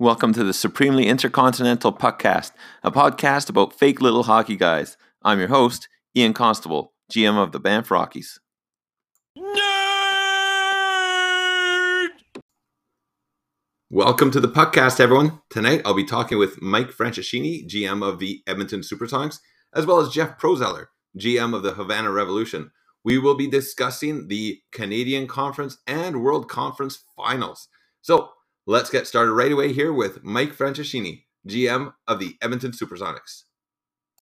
Welcome to the Supremely Intercontinental Puckcast, a podcast about fake little hockey guys. I'm your host, Ian Constable, GM of the Banff Rockies. Nerd! Welcome to the Puckcast, everyone. Tonight, I'll be talking with Mike Franceschini, GM of the Edmonton Supersonics, as well as Jeff Prozeller, GM of the Havana Revolution. We will be discussing the Canadian Conference and World Conference Finals. So, let's get started right away here with Mike Franceschini, GM of the Edmonton Supersonics.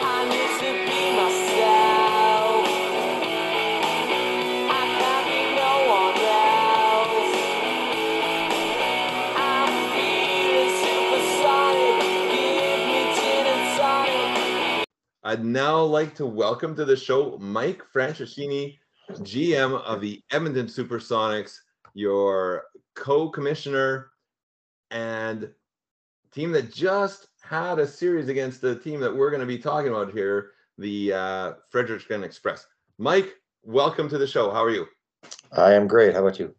I'd now like to welcome to the show Mike Franceschini, GM of the Edmonton Supersonics, your co-commissioner and team that just had a series against the team that we're going to be talking about here, the Fredericton Express. Mike, welcome to the show. How are you? I am great. How about you?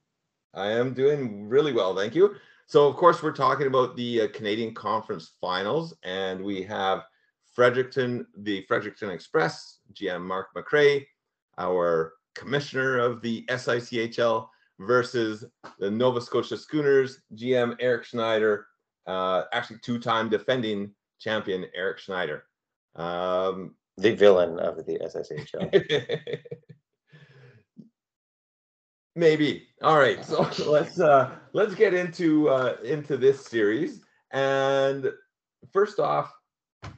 I am doing really well, thank you. So, of course, we're talking about the Canadian Conference Finals, and we have Fredericton, the Fredericton Express, GM Mark McRae, our commissioner of the SICHL, versus the Nova Scotia Schooners, GM Eric Schneider, actually two-time defending champion Eric Schneider. The villain of the SSHL. Maybe. All right, so let's get into this series. And first off,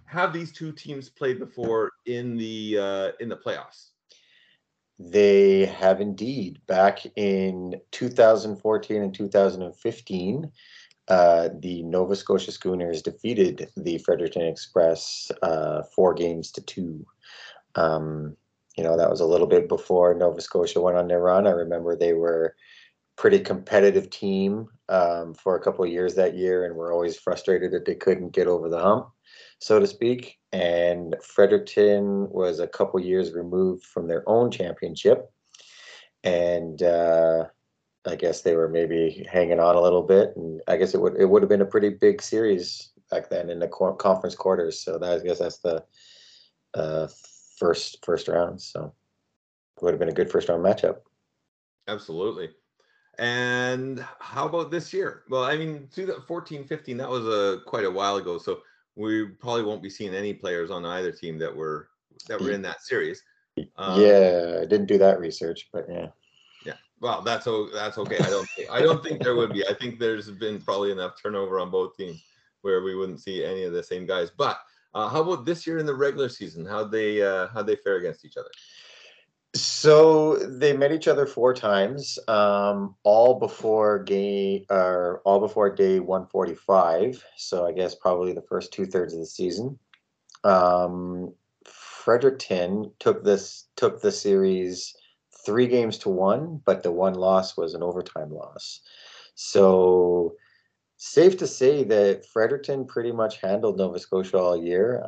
have these two teams played before in the playoffs? They have indeed. Back in 2014 and 2015, the Nova Scotia Schooners defeated the Fredericton Express 4-2. You know, that was a little bit before Nova Scotia went on their run. I remember they were a pretty competitive team for a couple of years that year and were always frustrated that they couldn't get over the hump, so to speak. And Fredericton was a couple years removed from their own championship. And I guess they were maybe hanging on a little bit. And I guess it would have been a pretty big series back then in the conference quarters. So that, I guess that's the first round. So it would have been a good first round matchup. Absolutely. And how about this year? Well, I mean, 14-15, that was quite a while ago. So we probably won't be seeing any players on either team that were in that series. Yeah, I didn't do that research, but yeah. Yeah, well, that's okay. I don't think there would be. I think there's been probably enough turnover on both teams where we wouldn't see any of the same guys. But how about this year in the regular season? How'd they fare against each other? So they met each other 4 times, all before day 145. So I guess probably the first 2/3 of the season. Fredericton took the series 3-1, but the one loss was an overtime loss. So safe to say that Fredericton pretty much handled Nova Scotia all year.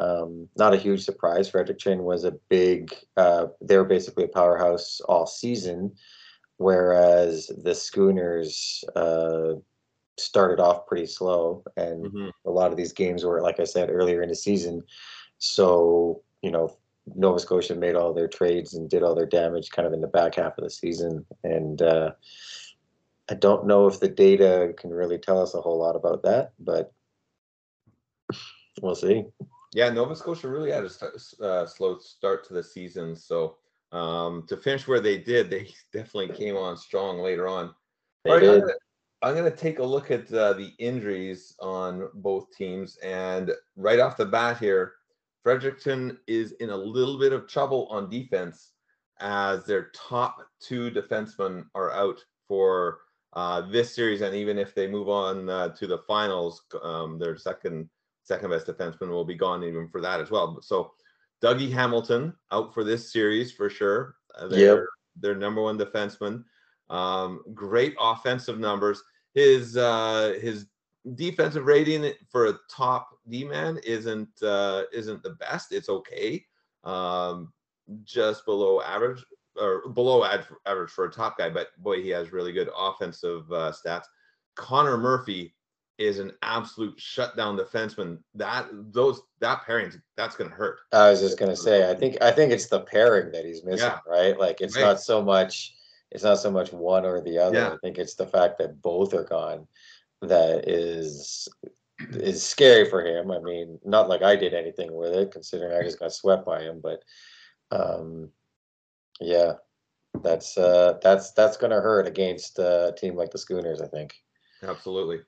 Not a huge surprise. Fredericton was a big, they were basically a powerhouse all season, whereas the Schooners started off pretty slow. And a lot of these games were, like I said, earlier in the season. So, you know, Nova Scotia made all their trades and did all their damage kind of in the back half of the season. And, I don't know if the data can really tell us a whole lot about that, but we'll see. Yeah, Nova Scotia really had a slow start to the season. So to finish where they did, they definitely came on strong later on. All right, I'm going to take a look at the injuries on both teams. And right off the bat here, Fredericton is in a little bit of trouble on defense as their top 2 defensemen are out for this series, and even if they move on to the finals, their second best defenseman will be gone even for that as well. So Dougie Hamilton out for this series for sure. Their number 1 defenseman. Great offensive numbers. His defensive rating for a top D-man isn't the best. It's okay, just below average. Or below average for a top guy, but boy, he has really good offensive stats. Connor Murphy is an absolute shutdown defenseman. That pairing, that's going to hurt. I was just going to say, I think it's the pairing that he's missing, right? Like it's not so much, one or the other. Yeah. I think it's the fact that both are gone that is scary for him. I mean, not like I did anything with it, considering I just got swept by him, but yeah, that's going to hurt against a team like the Schooners, I think. Absolutely.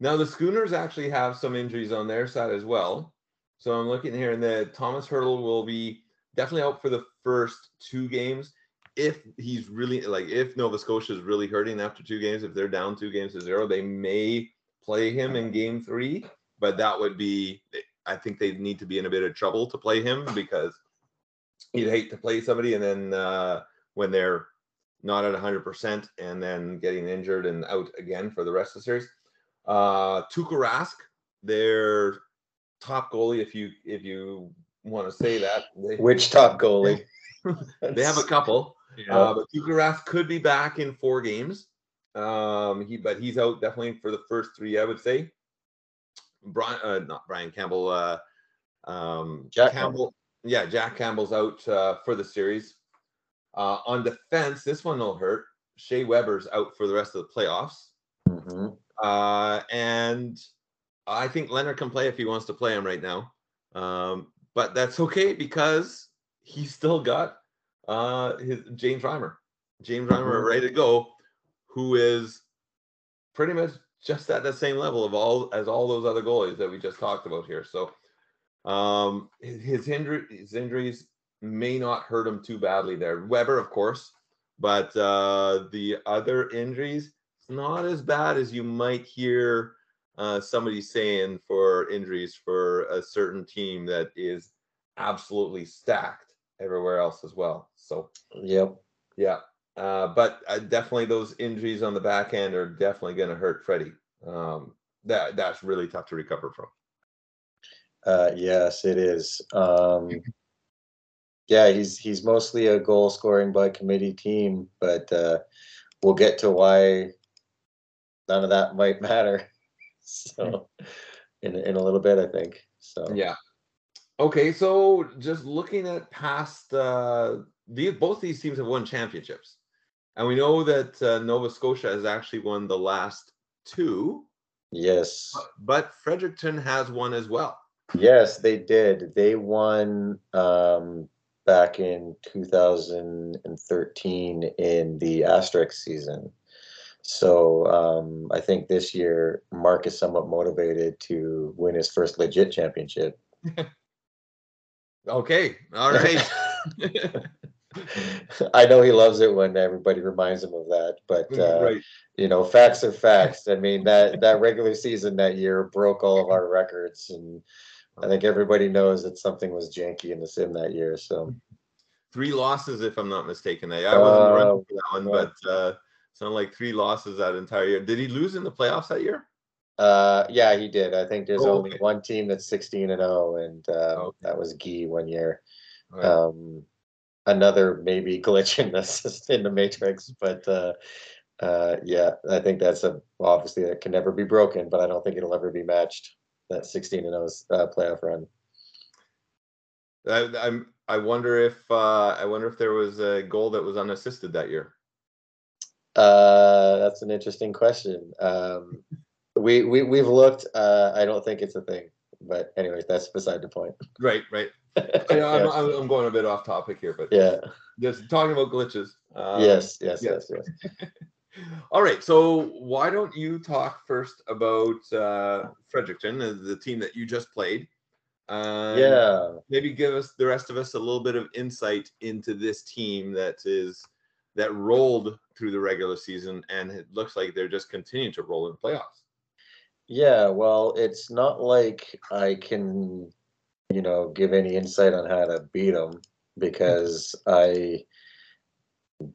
Now, the Schooners actually have some injuries on their side as well. So I'm looking here, and that Thomas Hurdle will be definitely out for the first two games. If he's really, like, if Nova Scotia is really hurting after two games, if they're down 2-0, they may play him in Game 3. But that would be, I think they need to be in a bit of trouble to play him, because you'd hate to play somebody and then when they're not at 100% and then getting injured and out again for the rest of the series. Tuukka Rask, their top goalie, if you want to say that. Which top goalie? They have a couple. Yeah. But Tuukka Rask could be back in 4 games. But he's out definitely for the first 3, I would say. Jack Campbell. Yeah, Jack Campbell's out for the series. On defense, this one will hurt. Shea Weber's out for the rest of the playoffs. Mm-hmm. And I think Leonard can play if he wants to play him right now. But that's okay, because he's still got his James Reimer mm-hmm. ready to go, who is pretty much just at the same level of all those other goalies that we just talked about here. So his injuries may not hurt him too badly there. Weber, of course, but the other injuries, not as bad as you might hear somebody saying for injuries for a certain team that is absolutely stacked everywhere else as well. So but definitely those injuries on the back end are definitely going to hurt Freddie. That's really tough to recover from. Yes, it is. Yeah, he's mostly a goal scoring by committee team, but we'll get to why none of that might matter. So in a little bit, I think. So yeah. Okay, so just looking at past, both these teams have won championships. And we know that Nova Scotia has actually won the last 2. Yes. But Fredericton has won as well. Yes, they did. They won back in 2013 in the asterisk season. So I think this year, Mark is somewhat motivated to win his first legit championship. Okay. All right. I know he loves it when everybody reminds him of that, but right. You know, facts are facts. I mean, that regular season that year broke all of our records, and I think everybody knows that something was janky in the sim that year. So 3 losses, if I'm not mistaken. I wasn't around for that one, but sounded like 3 losses that entire year. Did he lose in the playoffs that year? Yeah, he did. I think there's only one team that's 16-0, and that was Guy one year. Right. Another maybe glitch in the matrix, but yeah, I think that's obviously that can never be broken, but I don't think it'll ever be matched. That 16-0 playoff run. I wonder if there was a goal that was unassisted that year. That's an interesting question. We've looked. I don't think it's a thing, but anyways, that's beside the point. Right. I'm going a bit off topic here, but yeah, just talking about glitches. Yes. All right, so why don't you talk first about Fredericton, the team that you just played? Maybe give us the rest of us a little bit of insight into this team that rolled through the regular season, and it looks like they're just continuing to roll in the playoffs. Yeah, well, it's not like I can, give any insight on how to beat them, because I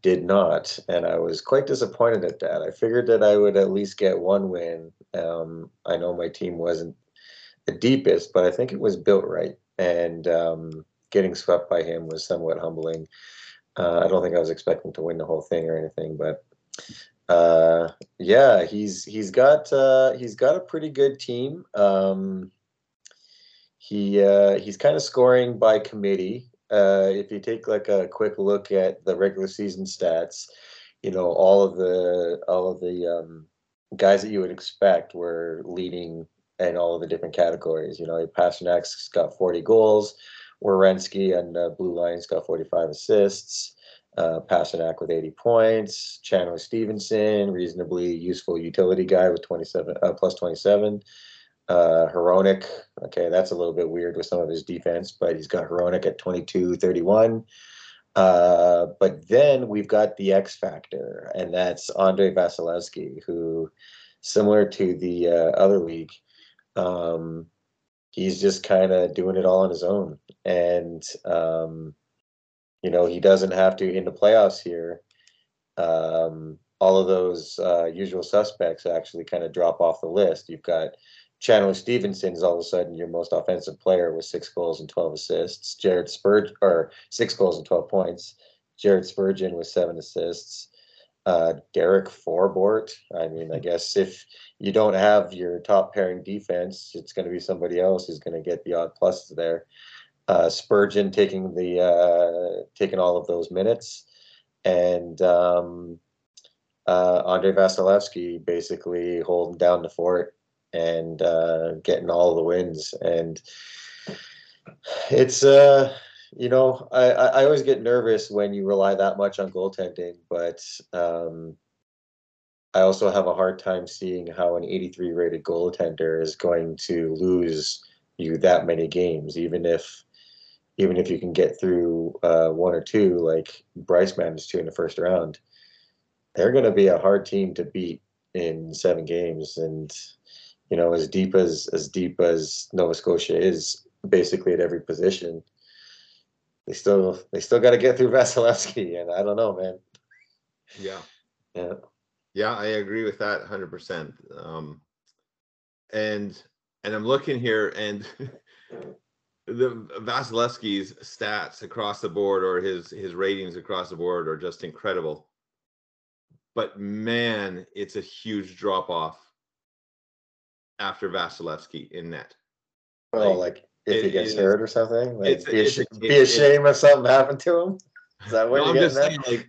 did not, and I was quite disappointed at that. I figured that I would at least get one win. I know my team wasn't the deepest, but I think it was built right, and getting swept by him was somewhat humbling. I don't think I was expecting to win the whole thing or anything, but Yeah, he's got a pretty good team. He's kind of scoring by committee. If you take like a quick look at the regular season stats, you know, all of the guys that you would expect were leading in all of the different categories. You know, Pasternak's got 40 goals. Werenski and Blue Lions got 45 assists. Pasternak with 80 points. Chandler Stevenson, reasonably useful utility guy with plus 27. Heronic, okay, that's a little bit weird with some of his defense, but he's got Heronic at 22-31. But then we've got the X factor, and that's Andre Vasilevsky, who, similar to the other league, he's just kind of doing it all on his own. And, you know, he doesn't have to, in the playoffs here, all of those usual suspects actually kind of drop off the list. You've got Chandler Stevenson is all of a sudden your most offensive player with 6 goals and 12 assists. Jared Spurgeon, or 6 goals and 12 points. Jared Spurgeon with 7 assists. Derek Forbort. I mean, I guess if you don't have your top pairing defense, it's going to be somebody else who's going to get the odd pluses there. Spurgeon taking all of those minutes, and Andre Vasilevsky basically holding down the fort and getting all the wins. And it's you know, I always get nervous when you rely that much on goaltending, but I also have a hard time seeing how an 83 rated goaltender is going to lose you that many games, even if you can get through one or two, like Bryce managed to in the first round. They're going to be a hard team to beat in 7 games, and you know, as deep as Nova Scotia is, basically at every position, they still got to get through Vasilevsky, and I don't know, man. Yeah, I agree with that 100%. And I'm looking here, and the Vasilevsky's stats across the board, or his ratings across the board, are just incredible. But man, it's a huge drop off after Vasilevsky in net. Oh, like if he gets hurt or something? Like be ashamed if something happened to him? Is that what you're getting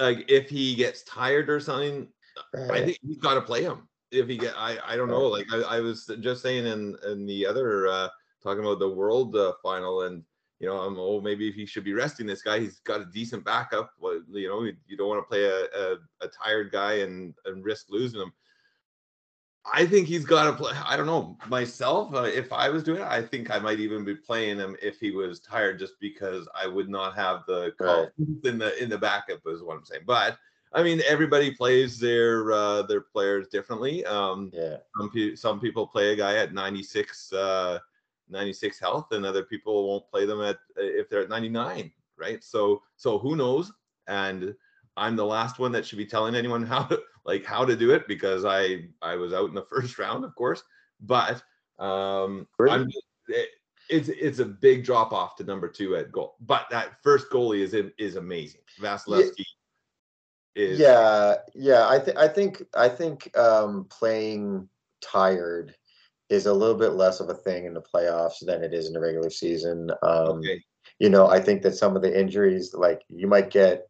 at? If he gets tired or something, right. I think you've got to play him. If he get, I don't know. Like I was just saying in the other, talking about the world final, and you know, maybe if he should be resting this guy. He's got a decent backup. Well, you know, you don't want to play a tired guy and risk losing him. I think he's got to play. I don't know myself. If I was doing it, I think I might even be playing him if he was tired, just because I would not have the confidence in the backup, is what I'm saying. But I mean, everybody plays their players differently. Some people play a guy at 96 health, and other people won't play them if they're at 99, right? So who knows? And I'm the last one that should be telling anyone how to do it, because I was out in the first round, of course. But it's a big drop off to number 2 at goal. But that first goalie is amazing. Vasilevsky is. Yeah. I think playing tired is a little bit less of a thing in the playoffs than it is in the regular season. You know, I think that some of the injuries, like you might get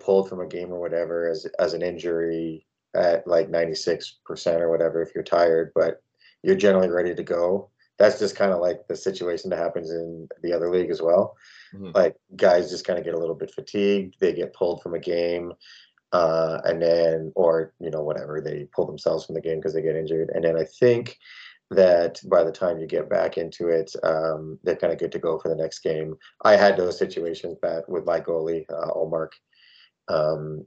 pulled from a game or whatever as an injury at like 96% or whatever, if you're tired, but you're generally ready to go. That's just kind of like the situation that happens in the other league as well. Mm-hmm. Like guys just kind of get a little bit fatigued. They get pulled from a game. And then, or, you know, whatever, they pull themselves from the game because they get injured. And then I think that by the time you get back into it, they're kind of good to go for the next game. I had those situations back with my goalie, Allmark.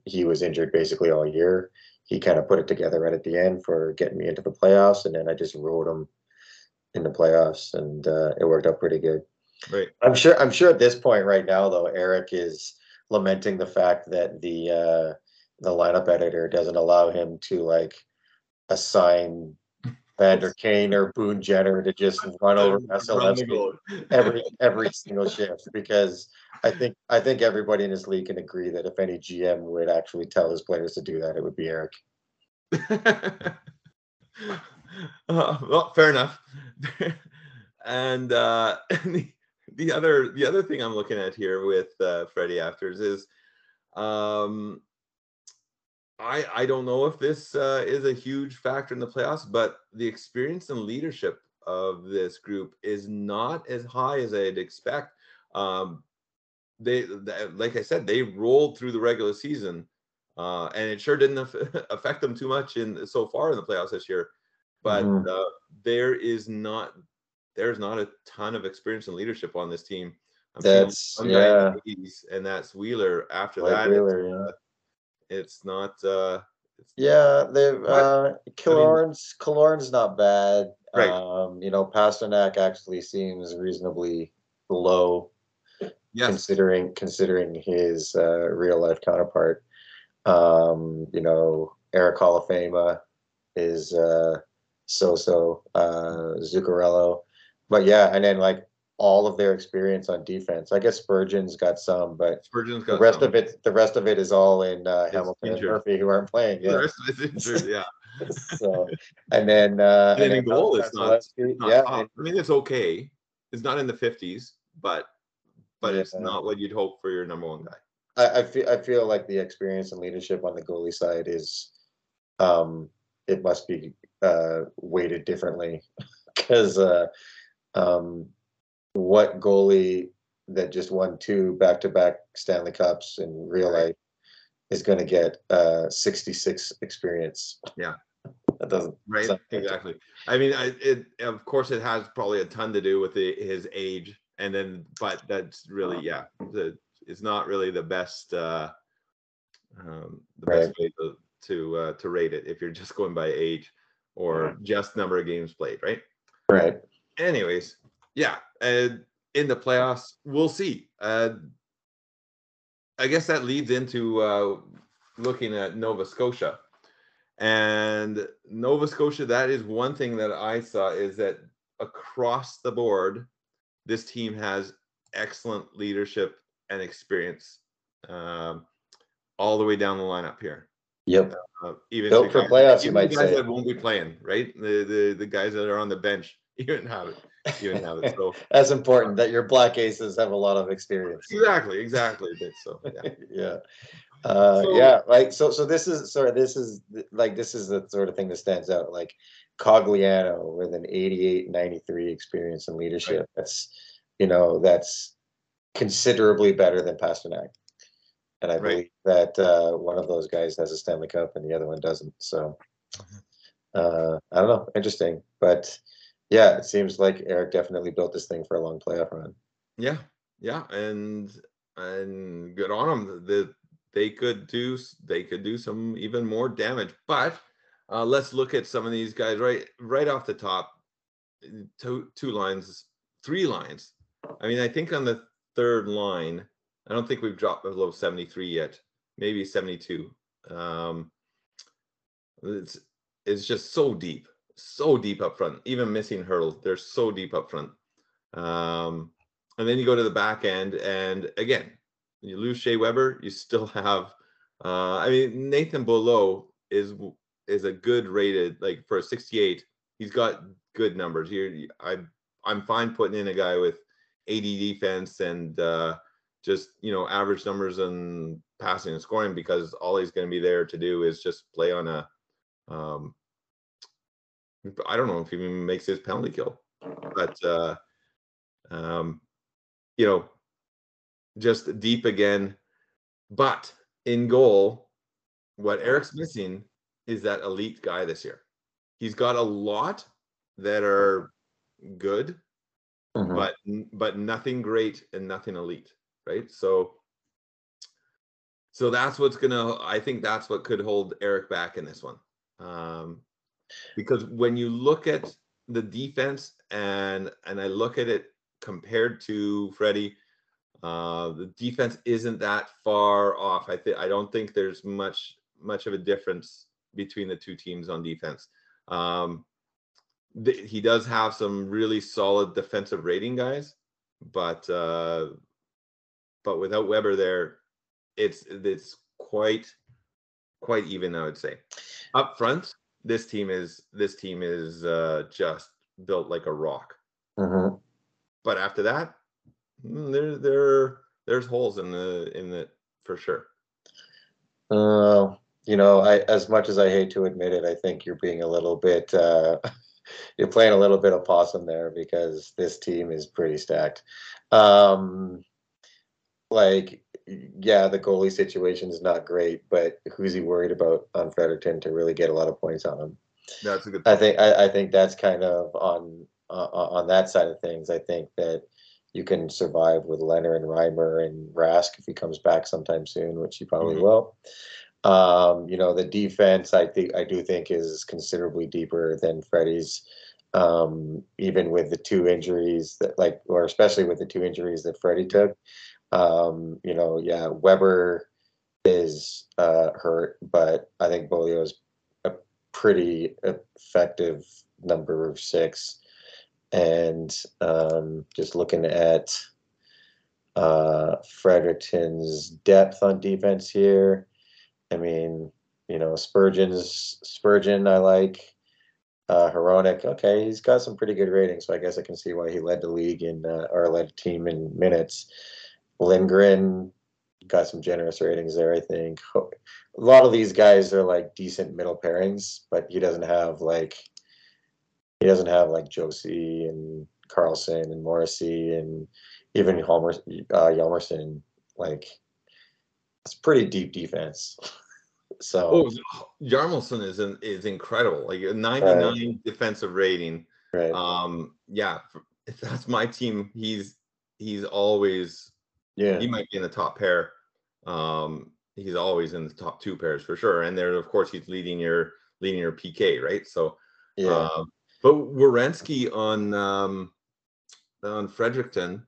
He was injured basically all year. He kind of put it together right at the end for getting me into the playoffs. And then I just rode him in the playoffs, and it worked out pretty good. Right. I'm sure at this point right now, though, Eric is lamenting the fact that the lineup editor doesn't allow him to like assign Vander Kane or Boone Jenner to just run over Vasilevsky every single shift, because I think everybody in this league can agree that if any GM would actually tell his players to do that, it would be Eric. Well, fair enough. And the other thing I'm looking at here with Freddie Afters is I don't know if this is a huge factor in the playoffs, but the experience and leadership of this group is not as high as I'd expect. Like I said, they rolled through the regular season, and it sure didn't affect them too much so far in the playoffs this year. But there's not a ton of experience and leadership on this team. And that's Wheeler. After Mike that, Wheeler, it's not. Kilorn's not bad. Right. Pasternak actually seems reasonably low, considering his real life counterpart. Eric Hall of Famer is so-so, Zuccarello. But yeah, and then like all of their experience on defense. I guess Spurgeon's got some, but the rest of it is all in Hamilton and Murphy, who aren't playing. Yeah. The rest of it's injured, yeah. So, and then in goal is not top. I mean, it's okay. It's not in the 50s, but it's not what you'd hope for your number one guy. I feel like the experience and leadership on the goalie side is it must be weighted differently, because what goalie that just won 2 back-to-back Stanley Cups in real life is going to get 66 experience? Yeah, that doesn't exactly. I mean, of course it has probably a ton to do with his age, and then but that's really it's not really the best best way to rate it if you're just going by age or just number of games played, right? Right. Anyways, and in the playoffs, we'll see. I guess that leads into looking at Nova Scotia. And Nova Scotia, that is one thing that I saw is that across the board, this team has excellent leadership and experience all the way down the lineup here. Yep. Even built for playoffs, you might say. The guys that won't be playing, right? The guys that are on the bench, you didn't have it. So that's important that your black aces have a lot of experience. Exactly. So this is the sort of thing that stands out. Like Cogliano with an 88-93 experience and leadership. Right. That's considerably better than Pasternak. And I believe that one of those guys has a Stanley Cup and the other one doesn't. So I don't know. Interesting. But yeah, it seems like Eric definitely built this thing for a long playoff run. Yeah. Yeah. And good on them. They could do some even more damage. But let's look at some of these guys right off the top. Three lines. I mean, I think on the third line, I don't think we've dropped below 73 yet, maybe 72. It's just so deep up front, even missing Hurdle. They're so deep up front. And then you go to the back end, and again, you lose Shea Weber, you still have, Nathan Beaulieu is a good rated, like for a 68, he's got good numbers. I'm fine putting in a guy with 80 defense and, average numbers and passing and scoring, because all he's going to be there to do is just play on a I don't know if he even makes his penalty kill, but just deep again. But in goal, what Eric's missing is that elite guy this year. He's got a lot that are good, but nothing great and nothing elite. Right. So that's what's that's what could hold Eric back in this one. Because when you look at the defense and I look at it compared to Freddie, the defense isn't that far off. I don't think there's much of a difference between the two teams on defense. he does have some really solid defensive rating guys, but without Weber there, it's quite even, I would say. Up front, this team is just built like a rock. Mm-hmm. But after that, there's holes in the for sure. You know, I, as much as I hate to admit it, I think you're being a little bit you're playing a little bit of possum there, because this team is pretty stacked. Yeah, the goalie situation is not great, but who's he worried about on Fredericton to really get a lot of points on him? That's a good point. I think that's kind of on that side of things. I think that you can survive with Leonard and Reimer and Rask if he comes back sometime soon, which he probably will. You know, the defense, I do think is considerably deeper than Freddie's, even with the two injuries that, like, or especially with the two injuries that Freddie took. You know, yeah, Weber is hurt, but I think Beaulieu is a pretty effective number 6. And just looking at Fredericton's depth on defense here, I mean, you know, Spurgeon I like. Heronic, okay, he's got some pretty good ratings, so I guess I can see why he led the league in or led the team in minutes. Lindgren got some generous ratings there, I think. A lot of these guys are like decent middle pairings, but he doesn't have like Josie and Carlson and Morrissey and even Hjalmarsson. Like, it's pretty deep defense. So Hjalmarsson is incredible. Like a 99 defensive rating. Right. Yeah, if that's my team, he's always. Yeah, he might be in the top pair. He's always in the top two pairs for sure. And there, of course, he's leading your PK, right? So, yeah. But Werenski on Fredericton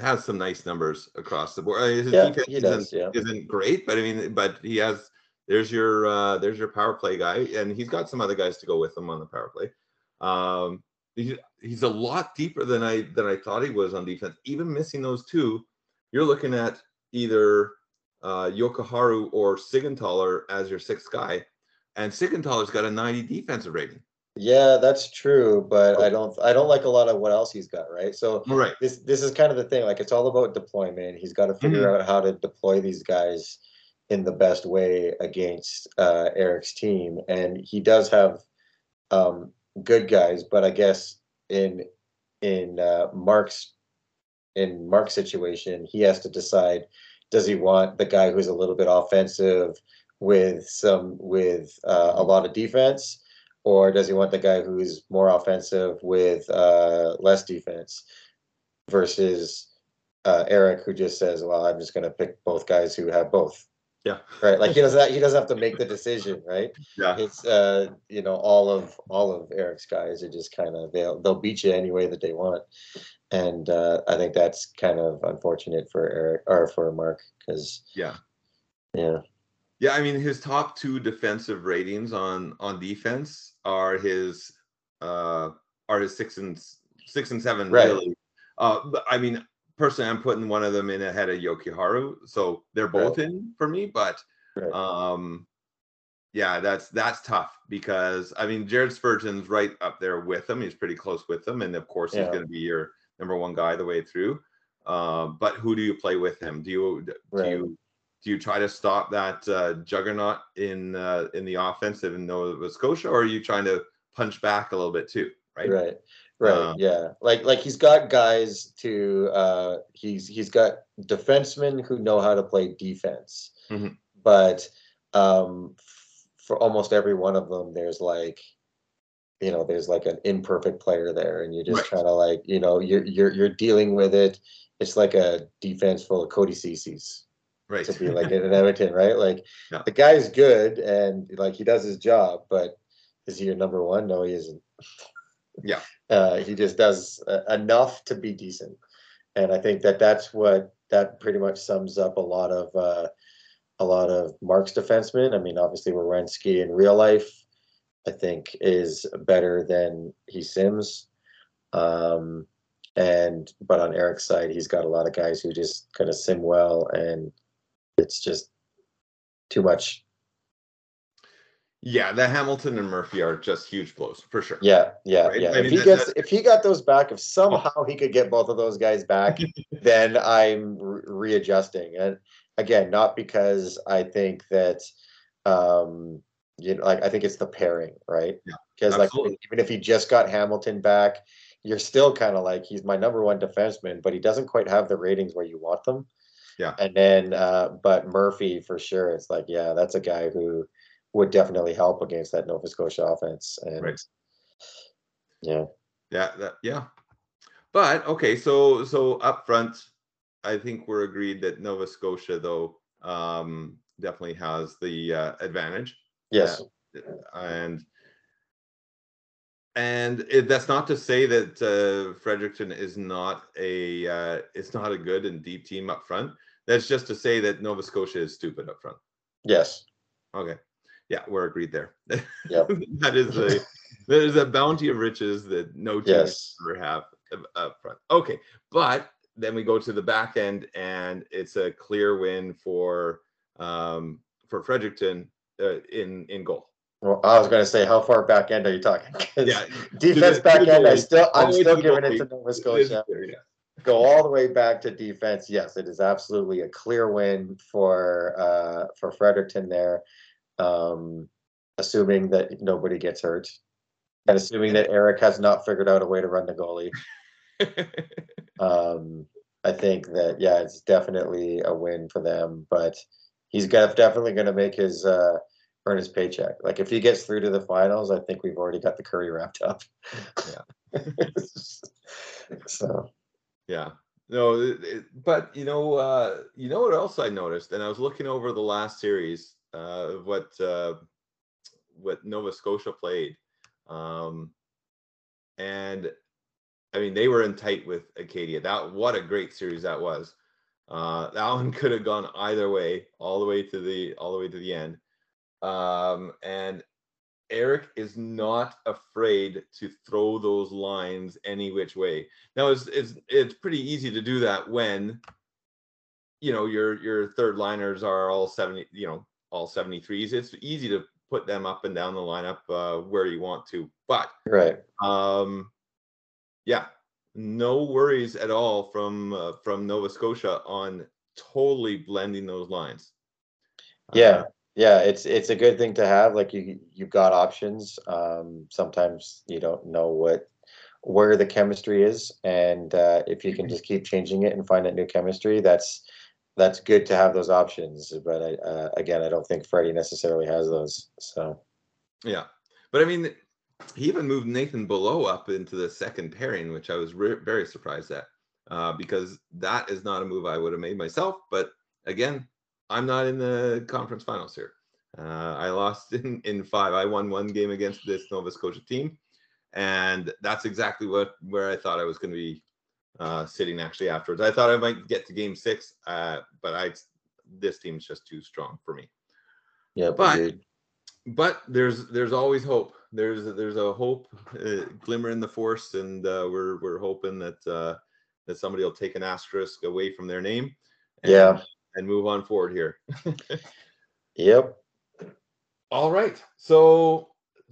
has some nice numbers across the board. His defense isn't great, but I mean, he has. There's your power play guy, and he's got some other guys to go with him on the power play. He's a lot deeper than I thought he was on defense, even missing those two. You're looking at either Yokoharu or Sigenthaler as your sixth guy, and Sigenthaler's got a 90 defensive rating. Yeah, that's true, but okay. I don't like a lot of what else he's got, right? So right. This is kind of the thing. Like, it's all about deployment. He's got to figure out how to deploy these guys in the best way against Eric's team, and he does have good guys, but I guess in Mark's situation, he has to decide: does he want the guy who's a little bit offensive with a lot of defense, or does he want the guy who's more offensive with less defense? Versus Eric, who just says, "Well, I'm just going to pick both guys who have both." Yeah, right. Like, he doesn't have to make the decision, right? Yeah, it's you know, all of Eric's guys are just kind of they'll beat you any way that they want. And I think that's kind of unfortunate for Eric or for Mark, because I mean, his top two defensive ratings on defense are his 6 and 7, right? Really, but I mean, personally, I'm putting one of them in ahead of Yokoharu, so they're both in for me. But that's tough, because I mean, Jared Spurgeon's right up there with him. He's pretty close with him, and of course he's going to be your number 1 guy the way through, but who do you play with him? Do you try to stop that juggernaut in the offensive in Nova Scotia, or are you trying to punch back a little bit too? Right. Yeah. Like he's got guys to he's got defensemen who know how to play defense, but for almost every one of them, there's like an imperfect player there, and you're just trying to, like, you know, you're dealing with it. It's like a defense full of Cody CCs, right? To be like in Edmonton, right? Like, the guy's good and like he does his job, but is he your number 1? No, he isn't. Yeah, he just does enough to be decent, and I think that pretty much sums up a lot of Mark's defensemen. I mean, obviously Werenski in real life. I think, is better than he seems. But on Eric's side, he's got a lot of guys who just kind of sim well, and it's just too much. Yeah, the Hamilton and Murphy are just huge blows for sure. Yeah. I mean, if he got those back, if somehow he could get both of those guys back, then I'm readjusting. And again, not because I think that, I think it's the pairing, right? Because even if he just got Hamilton back, you're still kind of like, he's my number one defenseman, but he doesn't quite have the ratings where you want them. Yeah. And then, but Murphy for sure, it's like, yeah, that's a guy who would definitely help against that Nova Scotia offense. And right. Yeah. But okay. So up front, I think we're agreed that Nova Scotia though, definitely has the advantage. Yes. And that's not to say that Fredericton is not a good and deep team up front. That's just to say that Nova Scotia is stupid up front. Yes. Okay. Yeah, we're agreed there. Yep. That is a bounty of riches that no team ever have up front. Okay, but then we go to the back end, and it's a clear win for Fredericton in goal. Well, I was going to say, how far back end are you talking? Yeah, defense back end. I'm still giving it to Nova Scotia. Go all the way back to defense. Yes, it is absolutely a clear win for Fredericton there, assuming that nobody gets hurt, and assuming that Eric has not figured out a way to run the goalie. I think that it's definitely a win for them, but he's definitely going to make his. Earn his paycheck. Like if he gets through to the finals, I think we've already got the curry wrapped up. Yeah. So. Yeah. No, but what else I noticed, and I was looking over the last series of what Nova Scotia played, and I mean they were in tight with Acadia. What a great series that was. That one could have gone either way, all the way to the end. And Eric is not afraid to throw those lines any which way. Now it's pretty easy to do that when your third liners are all 73s. It's easy to put them up and down the lineup where you want to. But right, no worries at all from Nova Scotia on totally blending those lines. Yeah, it's a good thing to have. Like you've got options. Sometimes you don't know where the chemistry is, and if you can just keep changing it and find that new chemistry, that's good to have those options. But I don't think Freddie necessarily has those. So yeah, but I mean, he even moved Nathan Beaulieu up into the second pairing, which I was very surprised at because that is not a move I would have made myself. But again, I'm not in the conference finals here. I lost in five. I won one game against this Nova Scotia team, and that's exactly where I thought I was going to be sitting actually afterwards. I thought I might get to game six, but this team's just too strong for me. Yeah, but there's always hope. There's a hope glimmer in the force, and we're hoping that somebody will take an asterisk away from their name. And move on forward here. Yep. All right. So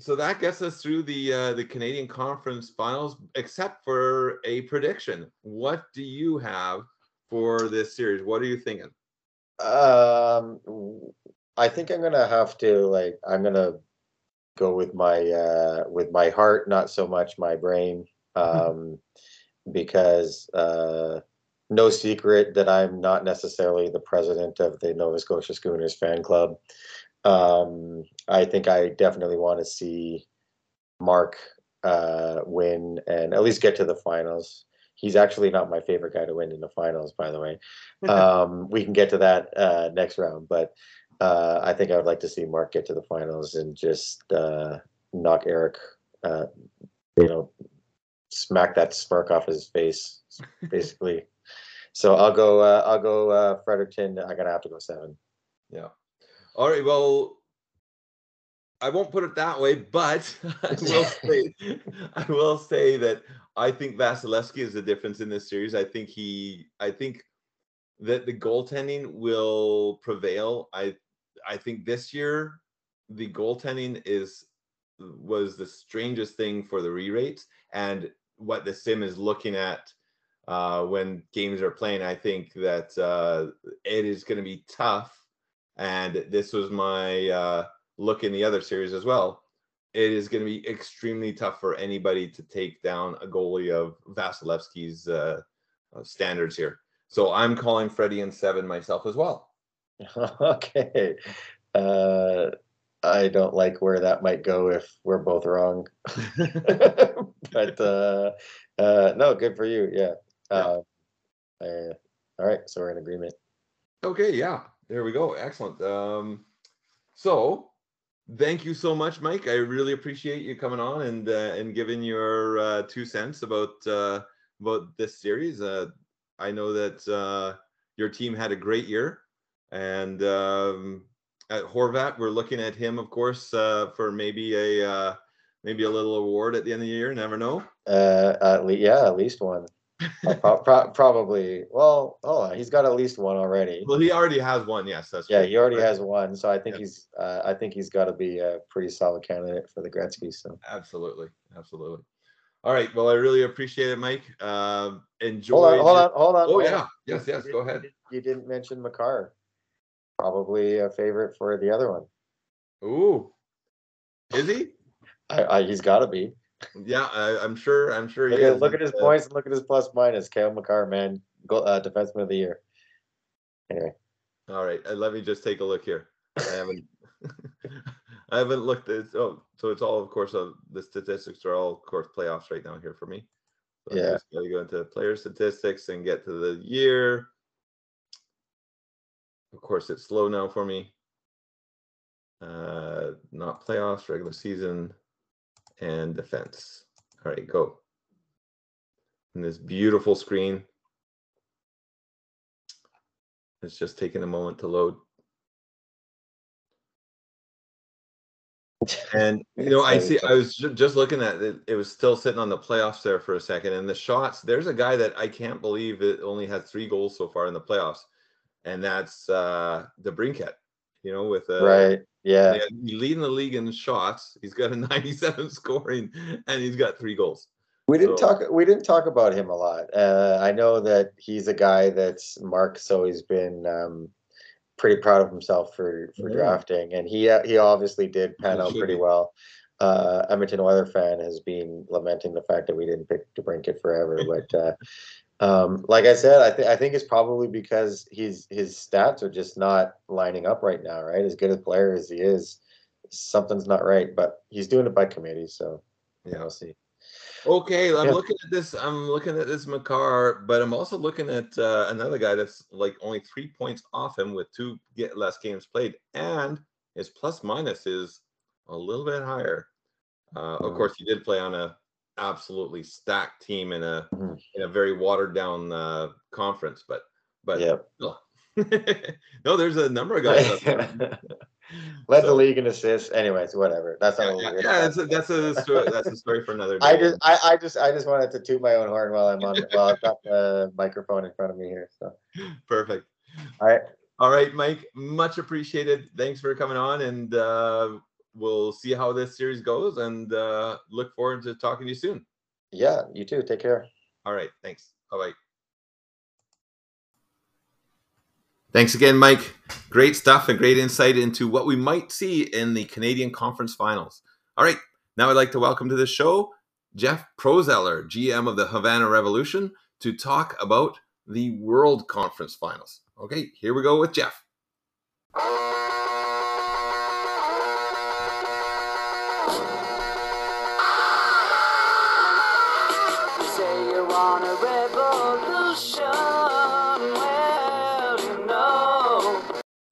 that gets us through the Canadian Conference Finals, except for a prediction. What do you have for this series? What are you thinking? I think I'm gonna have to go with my heart, not so much my brain, because. No secret that I'm not necessarily the president of the Nova Scotia Schooners fan club. I think I definitely want to see Mark win and at least get to the finals. He's actually not my favorite guy to win in the finals, by the way. We can get to that next round, but I think I would like to see Mark get to the finals and just knock Eric, smack that smirk off his face, basically. So I'll go Fredericton. I'm going to have to go 7. Yeah. All right. Well, I won't put it that way, but I will say that I think Vasilevsky is the difference in this series. I think that the goaltending will prevail. I think this year the goaltending was the strangest thing for the re-rates and what the sim is looking at when games are playing. I think that it is going to be tough, and this was my look in the other series as well. It is going to be extremely tough for anybody to take down a goalie of Vasilevsky's standards here. So I'm calling Freddie in 7 myself as well. Okay. I don't like where that might go if we're both wrong. But no, good for you. Yeah. All right. So we're in agreement. Okay. Yeah. There we go. Excellent. So thank you so much, Mike. I really appreciate you coming on and giving your 2 cents about this series. I know that your team had a great year, and at Horvat, we're looking at him, of course, for maybe a little award at the end of the year. Never know. At least one. Probably. Well, hold on. He's got at least one already. Well, he already has one. Yes, that's right. Yeah, he already has one. So I think he's got to be a pretty solid candidate for the Gretzky. So absolutely. All right. Well, I really appreciate it, Mike. Enjoy. Hold on. Oh yeah. Yes. Go ahead. You didn't mention Makar. Probably a favorite for the other one. Ooh, is he? He's got to be. Yeah, I'm sure. I'm sure. He is. Look at his points. And look at his plus minus. Kale Makar, man, defenseman of the year. Anyway. All right. Let me just take a look here. I haven't looked at. Oh, so it's all, of course. The statistics are all, of course, playoffs right now here for me. So yeah. Got to go into player statistics and get to the year. Of course, it's slow now for me. Not playoffs, regular season, and defense. All right, go. And this beautiful screen. It's just taking a moment to load. And, you know, I see, I was just looking at it. It was still sitting on the playoffs there for a second. And the shots, there's a guy that I can't believe it only has 3 goals so far in the playoffs. And that's the Brinkett, you know, with right, yeah, leading the league in shots. He's got a 97 scoring, and he's got 3 goals. We didn't talk about him a lot. I know that he's a guy that Mark's always been pretty proud of himself for drafting, and he obviously did pan out pretty well. Edmonton Oilers fan has been lamenting the fact that we didn't pick the Brinkett forever, but. Like I said, I think it's probably because his stats are just not lining up right now, right? As good a player as he is, something's not right, but he's doing it by committee, so yeah, we'll see. Okay, I'm looking at this Makar, but I'm also looking at another guy that's like only 3 points off him with 2 less games played, and his plus minus is a little bit higher. Of course, he did play on a absolutely stacked team in a very watered down conference, but yep. No, there's a number of guys up there. Led the league in assists. Anyways, whatever. That's not what we're that's a story for another day. I just wanted to toot my own horn while I've got the microphone in front of me here. So perfect. All right, Mike. Much appreciated. Thanks for coming on, and we'll see how this series goes, and look forward to talking to you soon. Yeah, you too. Take care. All right. Thanks. Bye-bye. Thanks again, Mike. Great stuff and great insight into what we might see in the Canadian Conference Finals. All right. Now I'd like to welcome to the show Jeff Prozeller, GM of the Havana Revolution, to talk about the World Conference Finals. Okay, here we go with Jeff.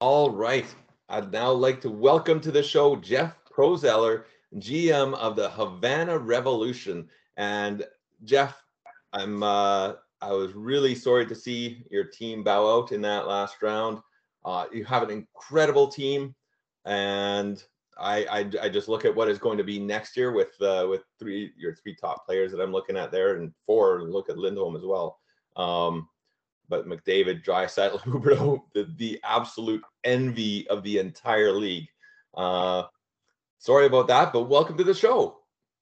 All right. I'd now like to welcome to the show Jeff Prozeller, GM of the Havana Revolution. And Jeff, I was really sorry to see your team bow out in that last round. You have an incredible team, and I just look at what is going to be next year with your three top players that I'm looking at there, and four, and look at Lindholm as well. But McDavid, Draisaitl, Huberdeau, the absolute envy of the entire league. Sorry about that, but welcome to the show.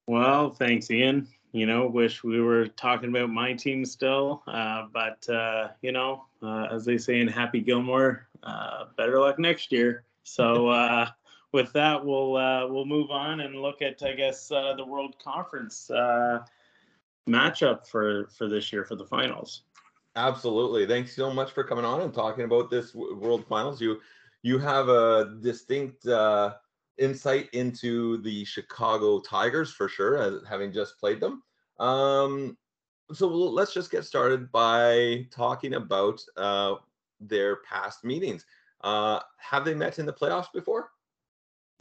Well, thanks, Ian. You know, wish we were talking about my team still, but you know, as they say in Happy Gilmore, better luck next year. So with that, we'll move on and look at, I guess, the World Conference matchup for this year for the finals. Absolutely. Thanks so much for coming on and talking about this World Finals. You have a distinct insight into the Chicago Tigers for sure, as having just played them. So let's just get started by talking about their past meetings. Have they met in the playoffs before?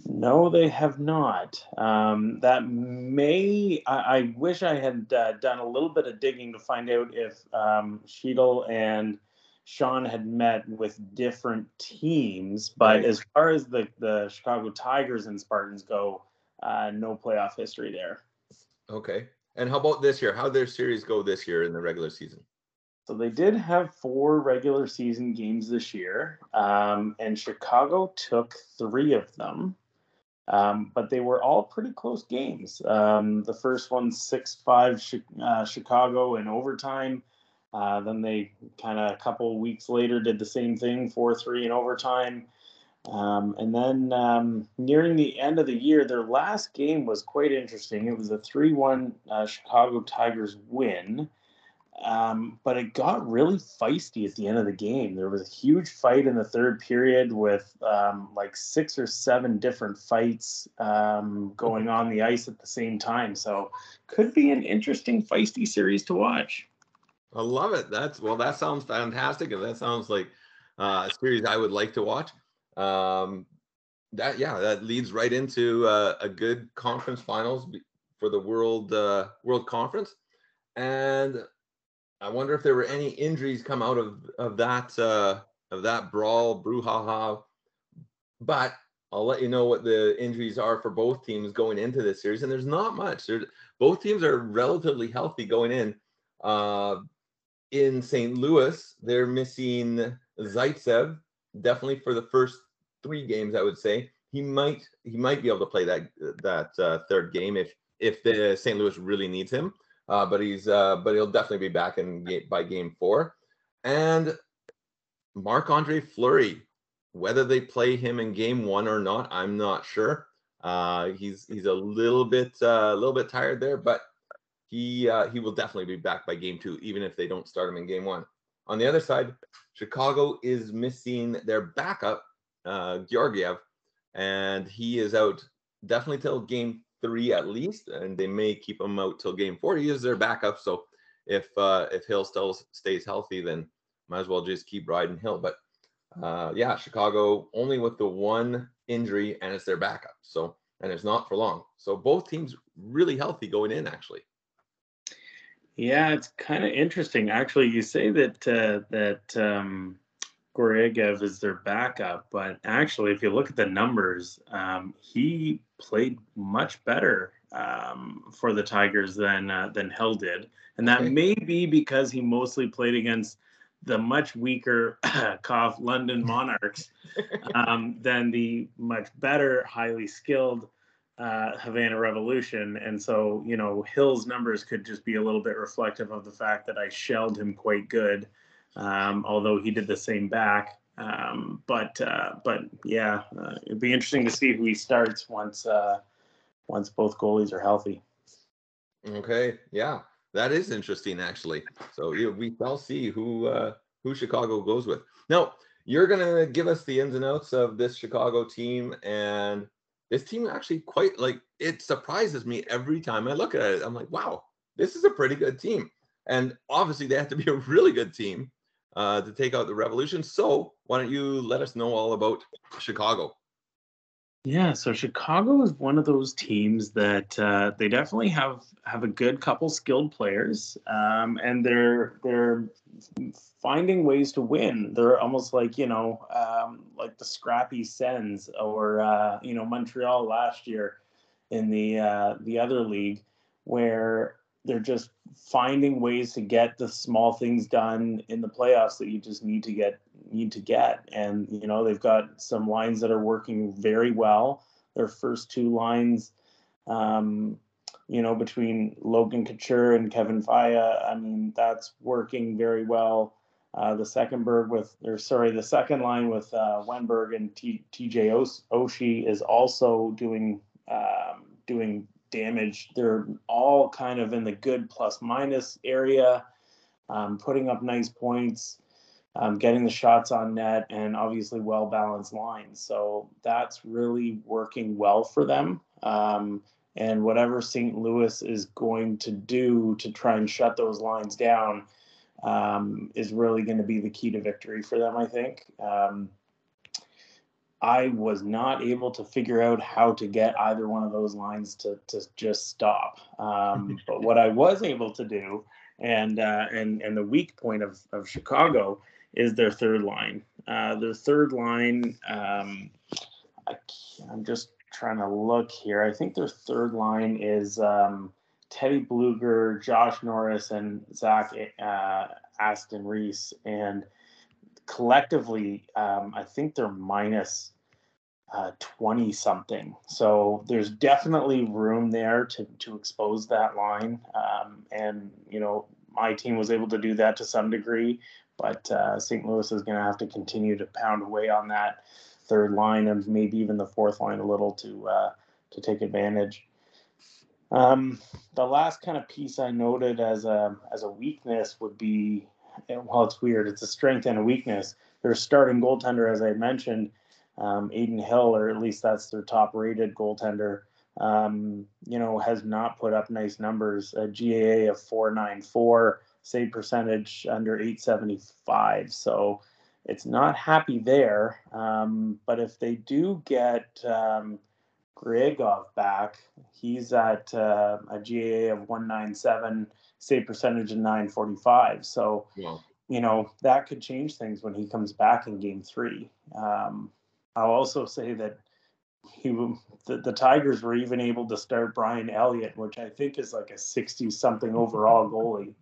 No, they have not. I wish I had done a little bit of digging to find out if Scheidel and Sean had met with different teams, but right. As far as the Chicago Tigers and Spartans go, no playoff history there. Okay. And how about this year? How'd their series go this year in the regular season? So they did have 4 regular season games this year, and Chicago took 3 of them. But they were all pretty close games. The first one, 6-5 Chicago in overtime. Then they kind of a couple weeks later did the same thing, 4-3 in overtime. And then nearing the end of the year, their last game was quite interesting. It was a 3-1 Chicago Tigers win. But it got really feisty at the end of the game. There was a huge fight in the third period with 6 or 7 different fights going on the ice at the same time. So could be an interesting feisty series to watch. I love it. That sounds fantastic. And that sounds like a series I would like to watch. That leads right into a good conference finals for the World Conference. And I wonder if there were any injuries come out of that brawl, brouhaha. But I'll let you know what the injuries are for both teams going into this series. And there's not much. Both teams are relatively healthy going in. In St. Louis, they're missing Zaitsev, definitely for the first 3 games, I would say. He might be able to play that third game if the St. Louis really needs him. But he'll definitely be back by game 4. And Marc Andre Fleury, whether they play him in game 1 or not, I'm not sure. He's a little bit tired there, but he will definitely be back by game 2, even if they don't start him in game 1. On the other side, Chicago is missing their backup Georgiev, and he is out definitely till game 3 at least, and they may keep him out till game 4. He is their backup, so if Hill still stays healthy, then might as well just keep riding Hill. But Chicago only with the 1 injury, and it's their backup, so, and it's not for long. So both teams really healthy going in, actually. Yeah, it's kind of interesting, actually. You say that Georgiev is their backup, but actually, if you look at the numbers, he played much better for the Tigers than Hill did, and that may be because he mostly played against the much weaker London Monarchs than the much better, highly skilled Havana Revolution. And so, you know, Hill's numbers could just be a little bit reflective of the fact that I shelled him quite good. Although he did the same back. But it'd be interesting to see who he starts once both goalies are healthy. Okay. Yeah, that is interesting, actually. So we shall see who Chicago goes with. Now, you're going to give us the ins and outs of this Chicago team, and this team actually quite, like, it surprises me every time I look at it. I'm like, wow, this is a pretty good team. And obviously they have to be a really good team to take out the Revolution. So why don't you let us know all about Chicago? Yeah, so Chicago is one of those teams that they definitely have a good couple skilled players, and they're finding ways to win. They're almost like, like the scrappy Sens or Montreal last year in the other league, where they're just finding ways to get the small things done in the playoffs that you just need to get. And, they've got some lines that are working very well. Their first two lines, between Logan Couture and Kevin Faya, that's working very well. The second line with Wenberg and TJ Oshie is also doing damage. They're all kind of in the good plus minus area, putting up nice points, getting the shots on net, and obviously well balanced lines. So that's really working well for them. And whatever St. Louis is going to do to try and shut those lines down is really going to be the key to victory for them, I think. I was not able to figure out how to get either one of those lines to just stop. But what I was able to do, and the weak point of Chicago, is their third line. Their third line, I'm just trying to look here. I think their third line is Teddy Bluger, Josh Norris, and Zach Aston Reese. And collectively, I think they're minus 20 something. So there's definitely room there to expose that line. My team was able to do that to some degree, but St. Louis is going to have to continue to pound away on that third line and maybe even the fourth line a little to take advantage. The last kind of piece I noted as a weakness would be, it's weird, it's a strength and a weakness. Their starting goaltender, as I mentioned, Aiden Hill, or at least that's their top-rated goaltender, has not put up nice numbers. A GAA of 4.94, save percentage under 875. So it's not happy there. But if they do get Griegov back, he's at a GAA of 197, save percentage of 945. So, that could change things when he comes back in Game 3. I'll also say that the Tigers were even able to start Brian Elliott, which I think is like a 60-something overall goalie,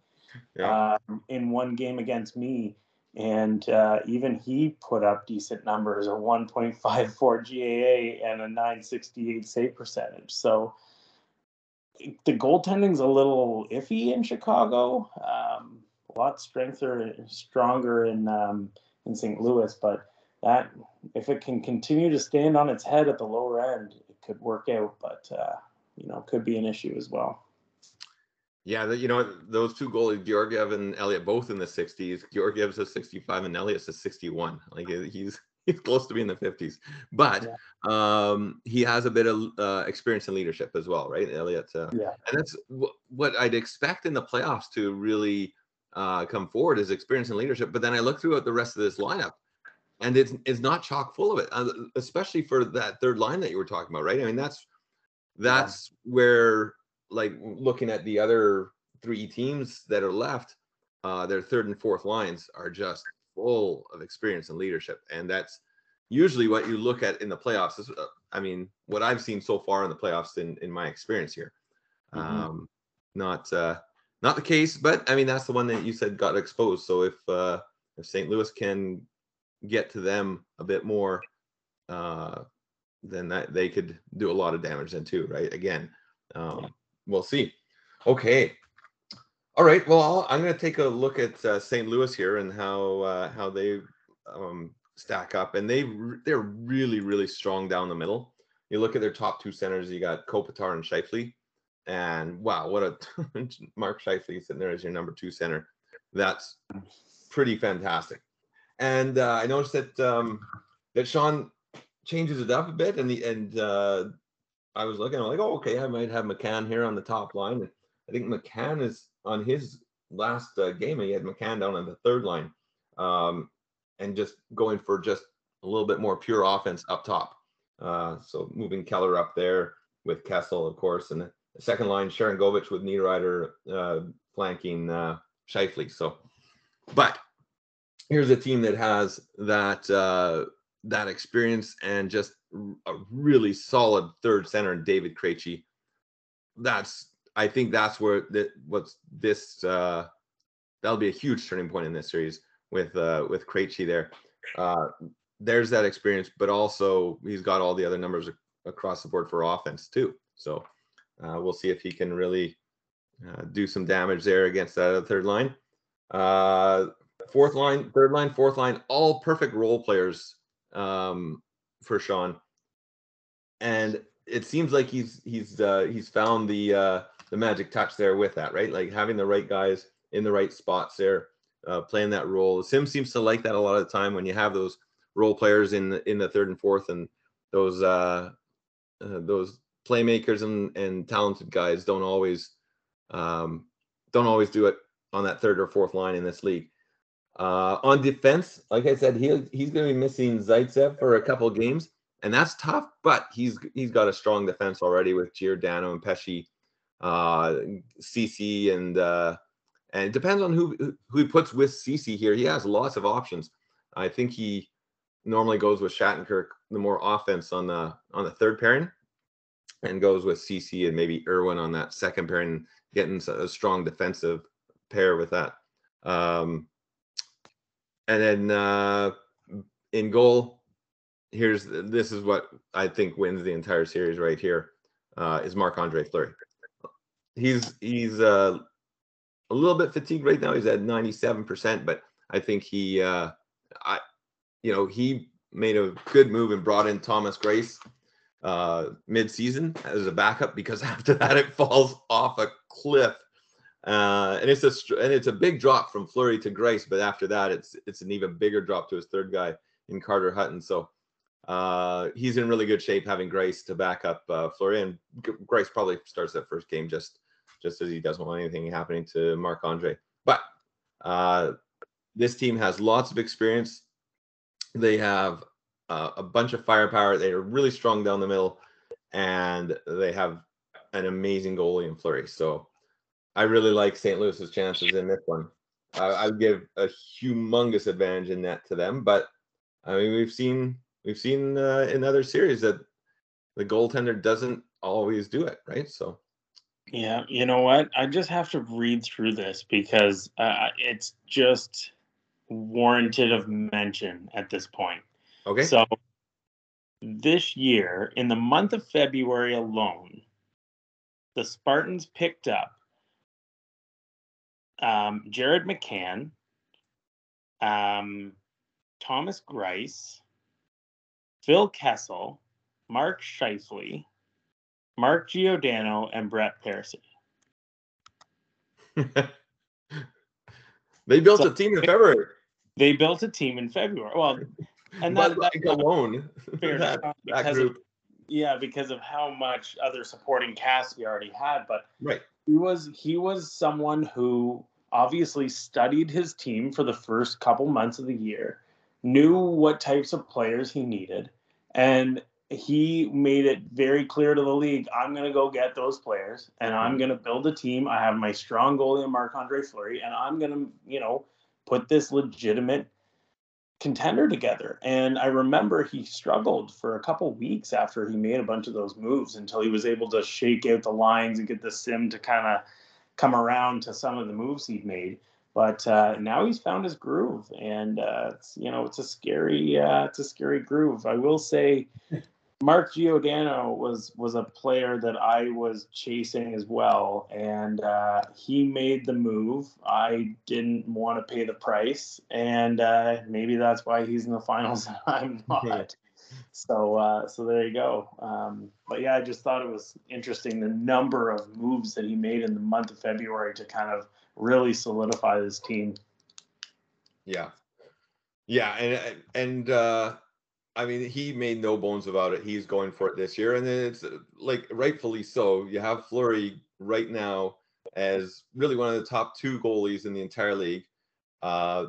in one game against me. And even he put up decent numbers, a 1.54 GAA and a 968 save percentage. So the goaltending's a little iffy in Chicago. A lot stronger in St. Louis, but that, if it can continue to stand on its head at the lower end, it could work out, but, could be an issue as well. Yeah, those two goalies, Georgiev and Elliott, both in the 60s. Georgiev's a 65 and Elliott's a 61. Like, he's close to being in the 50s. But he has a bit of experience in leadership as well, right, Elliott? And that's what I'd expect in the playoffs to really come forward, is experience in leadership. But then I look throughout the rest of this lineup, and it's not chock full of it, especially for that third line that you were talking about, right? I mean, that's where, like, looking at the other three teams that are left, their third and fourth lines are just full of experience and leadership. And that's usually what you look at in the playoffs. What I've seen so far in the playoffs in my experience here. Not the case, but, that's the one that you said got exposed. So if St. Louis can get to them a bit more, then that they could do a lot of damage then too, right? Again, we'll see. Okay. All right. Well, I'm going to take a look at St. Louis here and how they stack up, and they're really, really strong down the middle. You look at their top two centers, you got Kopitar and Scheifele, and wow, what a Mark Scheifele sitting there as your number two center. That's pretty fantastic. And I noticed that Sean changes it up a bit, and I was looking, I'm like, oh, okay, I might have McCann here on the top line. And I think McCann is on his last game. He had McCann down on the third line, and just going for just a little bit more pure offense up top. So moving Keller up there with Kessel, of course, and the second line, Sharangovich with Niederreiter flanking Scheifele. So, but here's a team that has that that experience and just a really solid third center in David Krejci. I think that'll be a huge turning point in this series with Krejci there. There's that experience, but also he's got all the other numbers across the board for offense too. So we'll see if he can really do some damage there against that third line. Fourth line, third line, fourth line, all perfect role players for Sean. And it seems like he's found the magic touch there with that, right? Like having the right guys in the right spots there, playing that role. Sim seems to like that a lot of the time when you have those role players in the third and fourth, and those playmakers and talented guys don't always do it on that third or fourth line in this league. On defense, like I said, he's going to be missing Zaitsev for a couple of games, and that's tough. But he's got a strong defense already with Giordano and Pesci, CC, and it depends on who he puts with CC here. He has lots of options. I think he normally goes with Shattenkirk, the more offense on the third pairing, and goes with CC and maybe Irwin on that second pairing, getting a strong defensive pair with that. And then in goal, this is what I think wins the entire series right here, is Marc Andre Fleury. He's a little bit fatigued right now. He's at 97%, but I think he made a good move and brought in Thomas Grace mid-season as a backup, because after that it falls off a cliff. And it's a big drop from Fleury to Grace, but after that it's an even bigger drop to his third guy in Carter Hutton. So he's in really good shape having Grace to back up Fleury, and Grace probably starts that first game just as he doesn't want anything happening to Marc-Andre. But this team has lots of experience. They have a bunch of firepower. They are really strong down the middle, and they have an amazing goalie in Fleury. So I really like St. Louis's chances in this one. I would give a humongous advantage in that to them, but I mean, we've seen in other series that the goaltender doesn't always do it, right? So yeah, you know what? I just have to read through this because it's just warranted of mention at this point. Okay. So this year, in the month of February alone, the Spartans picked up Jared McCann, Thomas Grice, Phil Kessel, Mark Scheifele, Mark Giordano, and Brett Percy. They built a team in February. They built a team in February. Well, and that's alone. That group. Because of how much other supporting cast we already had. But right, he was someone who obviously studied his team for the first couple months of the year, knew what types of players he needed, and he made it very clear to the league, I'm going to go get those players, and I'm going to build a team. I have my strong goalie in Marc-Andre Fleury, and I'm going to, put this legitimate contender together. And I remember he struggled for a couple weeks after he made a bunch of those moves until he was able to shake out the lines and get the Sim to kind of come around to some of the moves he'd made. But now he's found his groove, and it's a scary groove. I will say, Mark Giordano was a player that I was chasing as well, and he made the move. I didn't want to pay the price, and maybe that's why he's in the finals and I'm not. So there you go. But yeah, I just thought it was interesting the number of moves that he made in the month of February to kind of really solidify this team. Yeah, and I mean, he made no bones about it. He's going for it this year, and then it's like rightfully so. You have Fleury right now as really one of the top two goalies in the entire league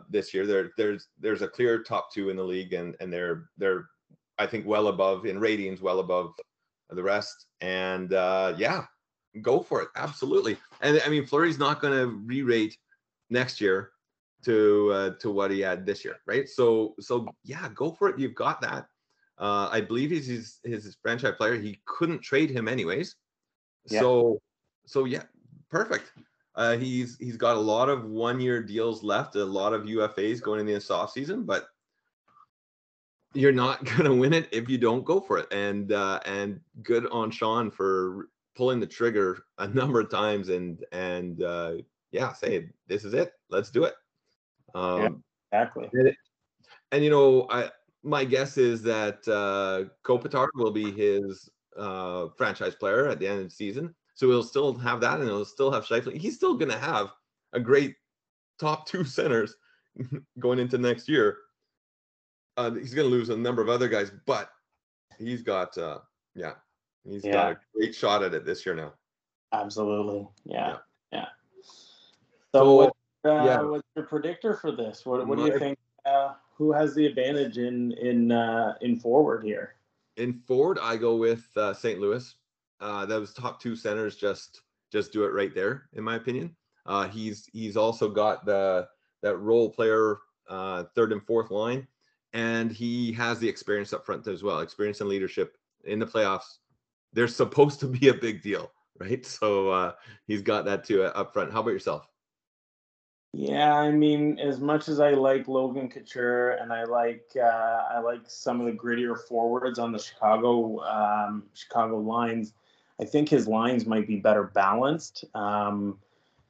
this year. There's a clear top two in the league, and they're I think well above in ratings, well above the rest. And yeah, go for it. Absolutely. And I mean, Fleury's not going to re-rate next year to what he had this year, right? So yeah, go for it. You've got that. I believe he's his franchise player. He couldn't trade him anyways. Yeah. So yeah, perfect. He's got a lot of one-year deals left, a lot of UFAs going into this offseason, but you're not going to win it if you don't go for it. And good on Sean for pulling the trigger a number of times and yeah, say, this is it. Let's do it. Yeah, exactly. And, you know, my guess is that Kopitar will be his franchise player at the end of the season. So he'll still have that, and he'll still have Scheifele. He's still going to have a great top two centers going into next year. He's going to lose a number of other guys, but he's got, got a great shot at it this year now. Absolutely. Yeah. So what's your predictor for this? What do you think? Who has the advantage in forward here? In forward, I go with St. Louis. Those top two centers just do it right there, in my opinion. He's also got that role player third and fourth line, and he has the experience up front as well. Experience and leadership in the playoffs. They're supposed to be a big deal, right? So he's got that too up front. How about yourself? Yeah, I mean, as much as I like Logan Couture and I like some of the grittier forwards on the Chicago lines, I think his lines might be better balanced, and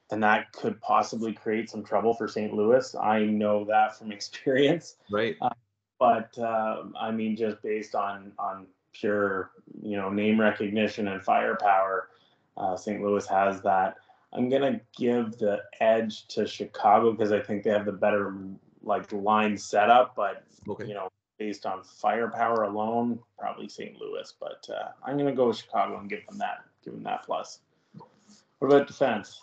that could possibly create some trouble for St. Louis. I know that from experience. Right. But I mean, just based on pure, you know, name recognition and firepower, St. Louis has that. I'm going to give the edge to Chicago because I think they have the better line setup, but You know, based on firepower alone, probably St. Louis, but I'm going to go with Chicago and give them that plus. What about defense?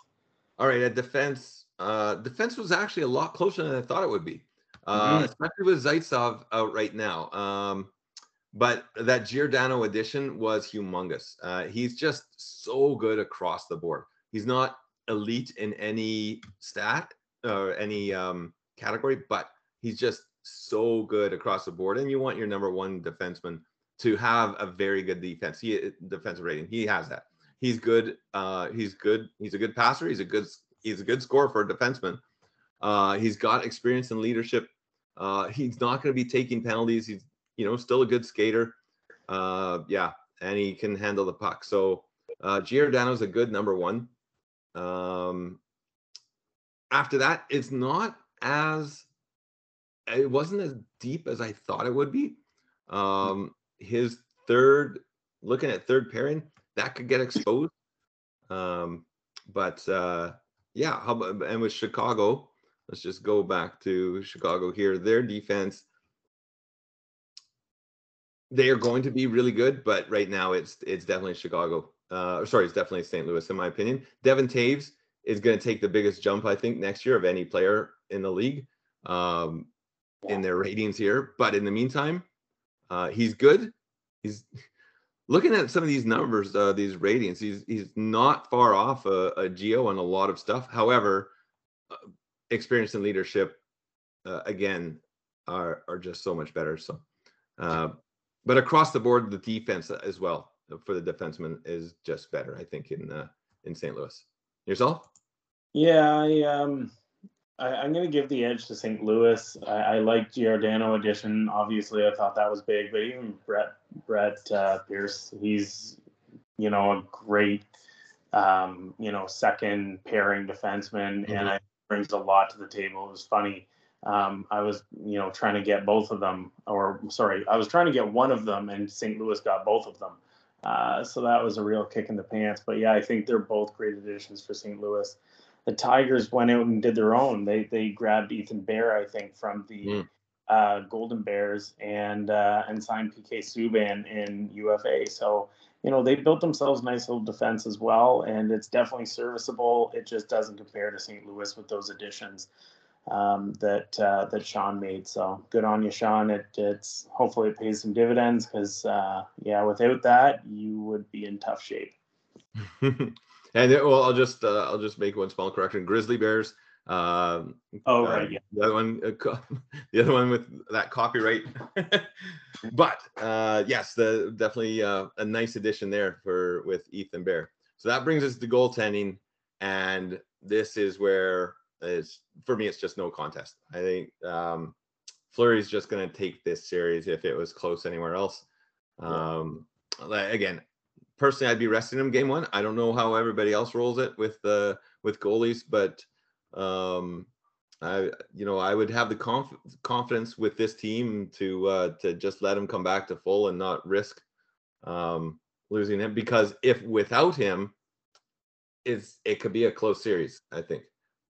All right, at defense, defense was actually a lot closer than I thought it would be. Especially with Zaitsev out right now. But that Giordano addition was humongous. He's just so good across the board. He's not elite in any stat or any category, but he's just so good across the board. And you want your number one defenseman to have a very good defensive rating. He has that. He's good. He's good. He's a good passer. He's a good scorer for a defenseman. He's got experience and leadership. He's not going to be taking penalties. He's, you know, still a good skater. And he can handle the puck. So Giordano's a good number one. After that, it wasn't as deep as I thought it would be. Looking at third pairing, that could get exposed. And with Chicago, let's just go back to Chicago here. Their defense, they are going to be really good, but right now it's definitely Chicago. It's definitely St. Louis, in my opinion. Devon Taves is going to take the biggest jump, I think, next year of any player in the league in their ratings here. But in the meantime, he's good. He's looking at some of these numbers, these ratings. He's not far off a Geo on a lot of stuff. However, experience and leadership, again, are just so much better. So, but across the board, the defense as well for the defenseman is just better, I think, in St. Louis. Yourself? Yeah, I'm going to give the edge to St. Louis. I like Giordano addition. Obviously, I thought that was big, but even Brett Pierce, he's, you know, a great, you know, second pairing defenseman, and it brings a lot to the table. It was funny. I was, you know, trying to get both of them, I was trying to get one of them, and St. Louis got both of them. So that was a real kick in the pants. But yeah, I think they're both great additions for St. Louis. The Tigers went out and did their own. They grabbed Ethan Bear, I think, from the Golden Bears and signed PK Subban in UFA. So, you know, they built themselves a nice little defense as well, and it's definitely serviceable. It just doesn't compare to St. Louis with those additions. that Sean made. So good on you, Sean. It's hopefully it pays some dividends, because without that you would be in tough shape. Well, I'll just make one small correction. Grizzly Bears. The other one with that copyright. But yes, definitely a nice addition there with Ethan Bear. So that brings us to goaltending, and this is where for me it's just no contest. I think Fleury's just going to take this series if it was close anywhere else. Again, personally, I'd be resting him game one. I don't know how everybody else rolls it with goalies, but I would have the confidence with this team to just let him come back to full and not risk losing him, because if without him, it could be a close series, I think.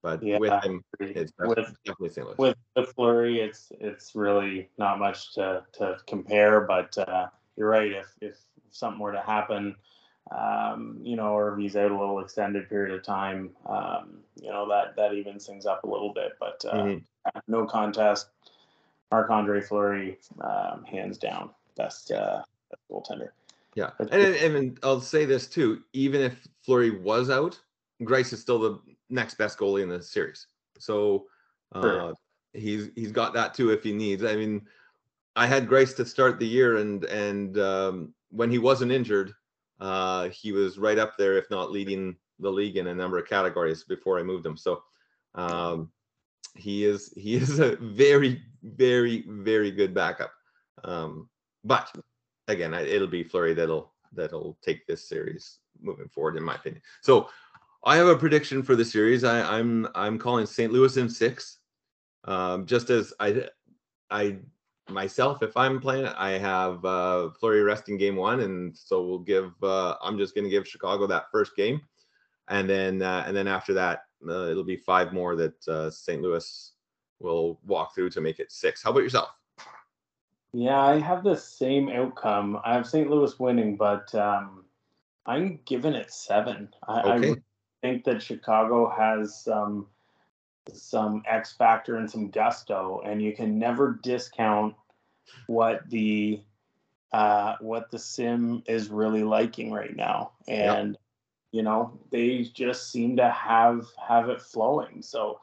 But with him, it's definitely St. Louis. With the Fleury, it's really not much to compare. But you're right. If something were to happen, or if he's out a little extended period of time, that evens things up a little bit. But no contest, Marc Andre Fleury, hands down, best goaltender. Yeah, and I'll say this too. Even if Fleury was out, Grice is still the next best goalie in the series. So sure. He's got that too if he needs. I mean, I had Grice to start the year, and when he wasn't injured, he was right up there, if not leading the league in a number of categories before I moved him. So he is a very, very, very good backup. But again, it'll be Fleury that'll take this series moving forward, in my opinion. So I have a prediction for the series. I'm calling St. Louis in six. Just as I myself, if I'm playing it, I have Fleury resting game one, and so we'll give. I'm just going to give Chicago that first game, and then after that, it'll be five more that St. Louis will walk through to make it six. How about yourself? Yeah, I have the same outcome. I have St. Louis winning, but I'm giving it seven. Okay. I think that Chicago has some X factor and some gusto, and you can never discount what the sim is really liking right now. And they just seem to have it flowing. So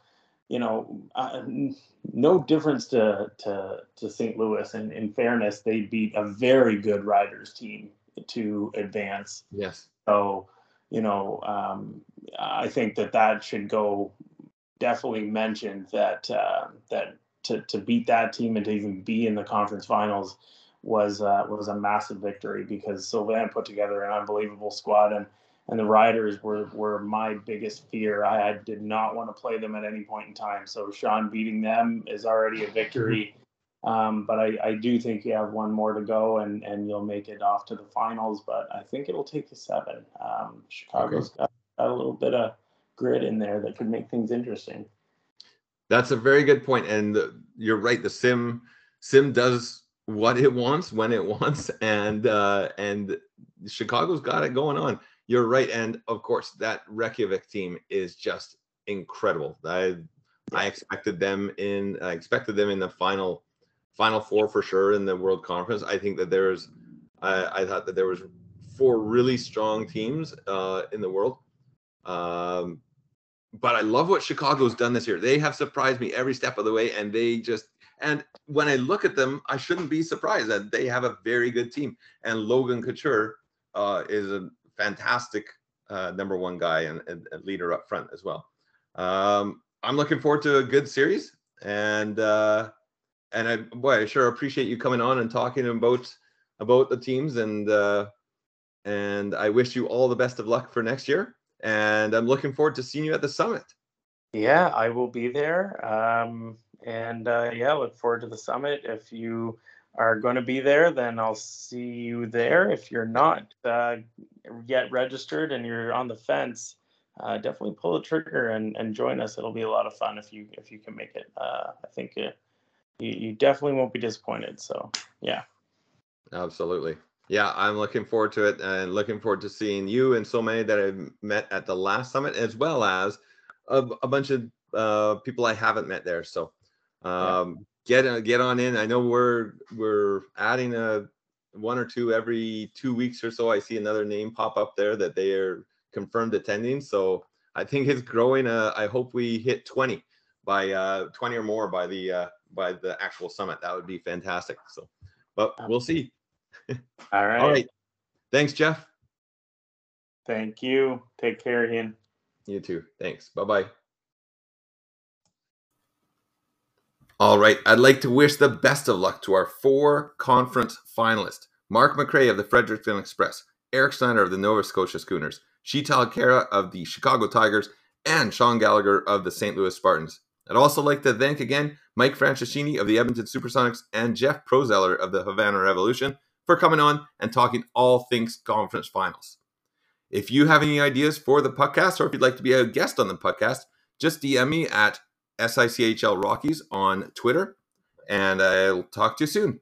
no difference to St. Louis, and in fairness, they beat a very good Riders team to advance. Yes. So. I think that should go definitely mentioned that to beat that team and to even be in the conference finals was a massive victory, because Sylvain put together an unbelievable squad, and the Riders were my biggest fear. I did not want to play them at any point in time. So Sean beating them is already a victory. But I do think you have one more to go, and you'll make it off to the finals. But I think it'll take you seven. Chicago's got a little bit of grit in there that could make things interesting. That's a very good point. And you're right. The sim does what it wants when it wants. And Chicago's got it going on. You're right. And, of course, that Reykjavik team is just incredible. I expected them in the Final Four for sure in the World Conference. I think that I thought there was four really strong teams in the world. But I love what Chicago's done this year. They have surprised me every step of the way, and when I look at them, I shouldn't be surprised that they have a very good team. And Logan Couture is a fantastic number one guy and leader up front as well. I'm looking forward to a good series, and I sure appreciate you coming on and talking about the teams, and I wish you all the best of luck for next year. And I'm looking forward to seeing you at the summit. Yeah, I will be there. Look forward to the summit. If you are going to be there, then I'll see you there. If you're not yet registered and you're on the fence, definitely pull the trigger and join us. It'll be a lot of fun if you can make it. I think you definitely won't be disappointed. So, yeah. Absolutely. Yeah, I'm looking forward to it, and looking forward to seeing you and so many that I've met at the last summit, as well as a bunch of people I haven't met there. So get on in. I know we're adding one or two every 2 weeks or so. I see another name pop up there that they are confirmed attending. So I think it's growing. I hope we hit 20 by 20 or more by the actual summit. That would be fantastic. So, but we'll see. All right. All right. Thanks, Jeff. Thank you. Take care, Ian. You too. Thanks. Bye-bye. All right. I'd like to wish the best of luck to our 4 conference finalists: Mark McRae of the Fredericton Express, Eric Schneider of the Nova Scotia Schooners, Sheetal Kara of the Chicago Tigers, and Sean Gallagher of the St. Louis Spartans. I'd also like to thank again Mike Franceschini of the Edmonton Supersonics and Jeff Prozeller of the Havana Revolution for coming on and talking all things conference finals. If you have any ideas for the podcast, or if you'd like to be a guest on the podcast, just DM me at SICHL Rockies on Twitter, and I'll talk to you soon.